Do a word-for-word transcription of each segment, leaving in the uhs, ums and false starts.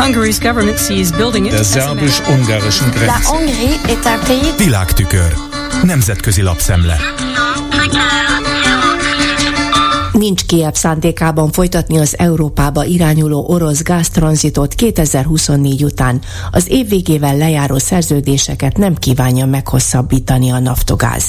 Hungary's government sees building it. Der szerbus-ungarischen Grenze. Világtükör. Nemzetközi lapszemle. Nincs Kijev szándékában folytatni az Európába irányuló orosz gáztranzitot kétezer-huszonnégy után. Az év végével lejáró szerződéseket nem kívánja meghosszabbítani a Naftogáz.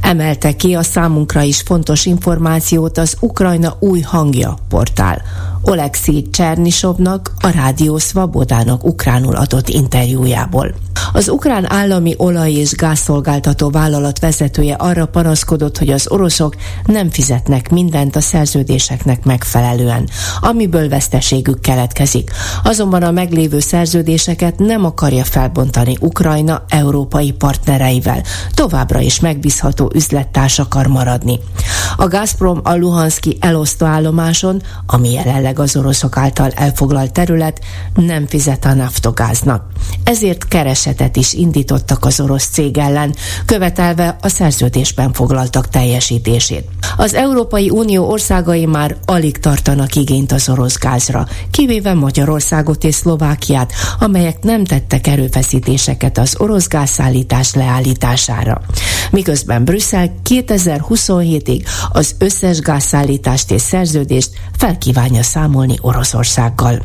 Emelte ki a számunkra is fontos információt az Ukrajna új hangja portál. Olexi Csernisovnak, a Rádió Szvabodának ukránul adott interjújából. Az ukrán állami olaj- és gázszolgáltató vállalat vezetője arra panaszkodott, hogy az oroszok nem fizetnek mindent a szerződéseknek megfelelően, amiből veszteségük keletkezik. Azonban a meglévő szerződéseket nem akarja felbontani Ukrajna európai partnereivel. Továbbra is megbízható üzlettárs akar maradni. A Gazprom a Luhanszki elosztó állomáson, ami jelenleg az oroszok által elfoglalt terület, nem fizet a Naftogáznak. Ezért keresetet is indítottak az orosz cég ellen, követelve a szerződésben foglaltak teljesítését. Az Európai Unió országai már alig tartanak igényt az orosz gázra, kivéve Magyarországot és Szlovákiát, amelyek nem tettek erőfeszítéseket az orosz gázszállítás leállítására. Miközben Brüsszel kétezer-huszonhétig az összes gázszállítást és szerződést felkívánja számolni Oroszországgal.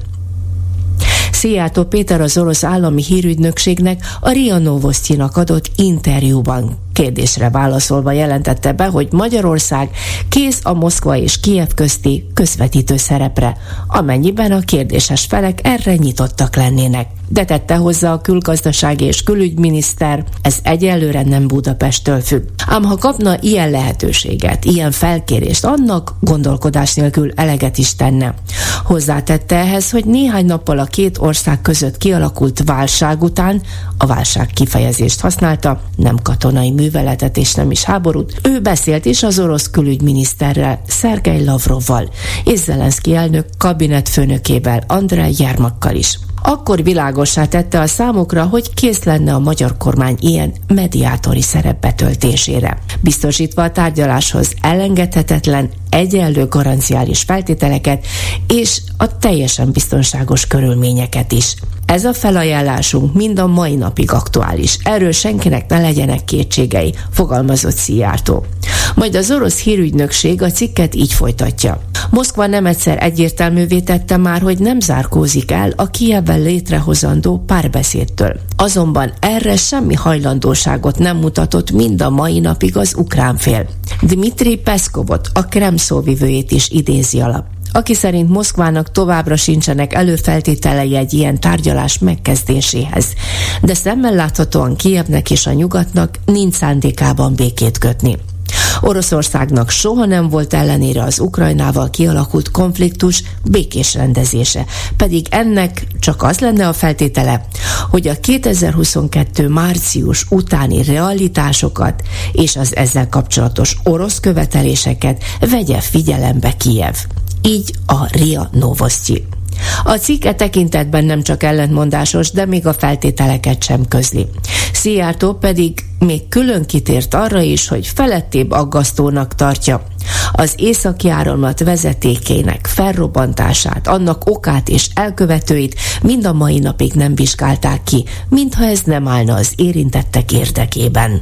Szijjártó Péter az orosz állami hírügynökségnek, a RIA Novostinak adott interjúban kérdésre válaszolva jelentette be, hogy Magyarország kész a Moszkva és Kijev közti közvetítő szerepre, amennyiben a kérdéses felek erre nyitottak lennének. De tette hozzá a külgazdasági és külügyminiszter, ez egyelőre nem Budapesttől függ. Ám ha kapna ilyen lehetőséget, ilyen felkérést, annak gondolkodás nélkül eleget is tenne. Hozzátette ehhez, hogy néhány nappal a két ország között kialakult válság után, a válság kifejezést használta, nem katonai műveletet és nem is háborút, ő beszélt is az orosz külügyminiszterrel, Szergej Lavrovval, és Zelenszky elnök kabinetfőnökével, Andrej Jármakkal is. Akkor világossá tette a számokra, hogy kész lenne a magyar kormány ilyen mediátori szerep betöltésére, biztosítva a tárgyaláshoz elengedhetetlen, egyenlő garanciális feltételeket és a teljesen biztonságos körülményeket is. Ez a felajánlásunk mind a mai napig aktuális. Erről senkinek ne legyenek kétségei, fogalmazott Szijjártó. Majd az orosz hírügynökség a cikket így folytatja. Moszkva nem egyszer egyértelművé tette már, hogy nem zárkózik el a Kijevvel létrehozandó párbeszédtől. Azonban erre semmi hajlandóságot nem mutatott mind a mai napig az ukrán fél. Dmitri Peszkovot, a Kreml szóvivőjét is idézi alap, aki szerint Moszkvának továbbra sincsenek előfeltételei egy ilyen tárgyalás megkezdéséhez. De szemmel láthatóan Kijevnek és a nyugatnak nincs szándékában békét kötni. Oroszországnak soha nem volt ellenére az Ukrajnával kialakult konfliktus békés rendezése, pedig ennek csak az lenne a feltétele, hogy a kétezer-huszonkettő március utáni realitásokat és az ezzel kapcsolatos orosz követeléseket vegye figyelembe Kijev. Így a RIA Novosti. A cikk e tekintetben nem csak ellentmondásos, de még a feltételeket sem közli. Szijjártó pedig még külön kitért arra is, hogy felettébb aggasztónak tartja az északi áramlat vezetékének felrobbantását, annak okát és elkövetőit mind a mai napig nem vizsgálták ki, mintha ez nem állna az érintettek érdekében.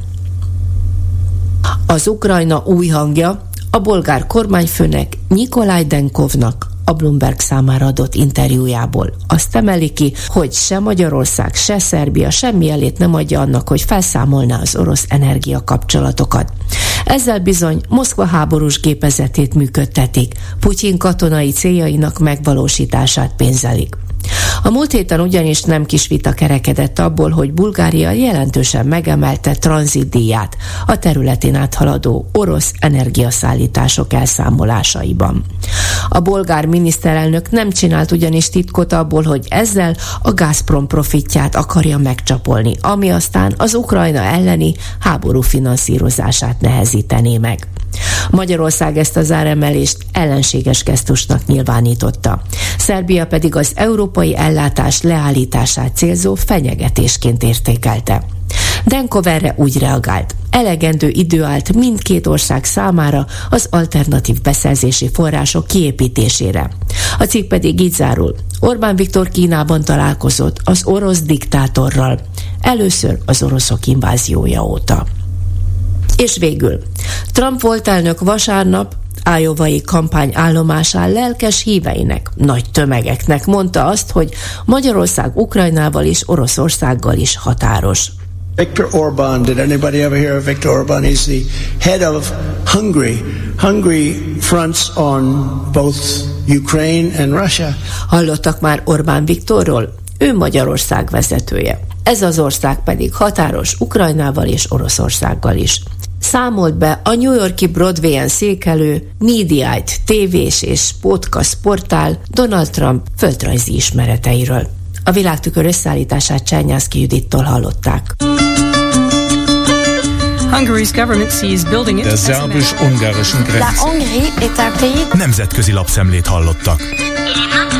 Az Ukrajna új hangja a bolgár kormányfőnek, Nikolaj Denkovnak a Bloomberg számára adott interjújából. Azt emeli ki, hogy se Magyarország, se Szerbia semmi jelét nem adja annak, hogy felszámolná az orosz energiakapcsolatokat. Ezzel bizony Moszkva háborús gépezetét működtetik, Putyin katonai céljainak megvalósítását pénzelik. A múlt héten ugyanis nem kis vita kerekedett abból, hogy Bulgária jelentősen megemelte tranzitdíját a területén áthaladó orosz energiaszállítások elszámolásaiban. A bolgár miniszterelnök nem csinált ugyanis titkot abból, hogy ezzel a Gazprom profitját akarja megcsapolni, ami aztán az Ukrajna elleni háború finanszírozását nehezítené meg. Magyarország ezt az áremelést ellenséges gesztusnak nyilvánította. Szerbia pedig az európai ellátás leállítását célzó fenyegetésként értékelte. Denkov erre úgy reagált: elegendő idő állt mindkét ország számára az alternatív beszerzési források kiépítésére. A cikk pedig így zárul: Orbán Viktor Kínában találkozott az orosz diktátorral, először az oroszok inváziója óta. És végül, Trump volt elnök vasárnap iowai kampányállomásán lelkes híveinek, nagy tömegeknek mondta azt, hogy Magyarország Ukrajnával és Oroszországgal is határos. Viktor Orbán, did anybody ever hear of Viktor Orbán? He's the head of Hungary. Hungary fronts on both Ukraine and Russia. Hallottak már Orbán Viktorról? Ő Magyarország vezetője. Ez az ország pedig határos Ukrajnával és Oroszországgal is. Számolt be a New York-i Broadway-en székelő Mediaite tévés és podcast portál Donald Trump földrajzi ismereteiről. A Világtükör összeállítását Csernyánszky Judittól hallották. Az zárbus ungarischen Grenze. Nemzetközi lapszemlét hallottak.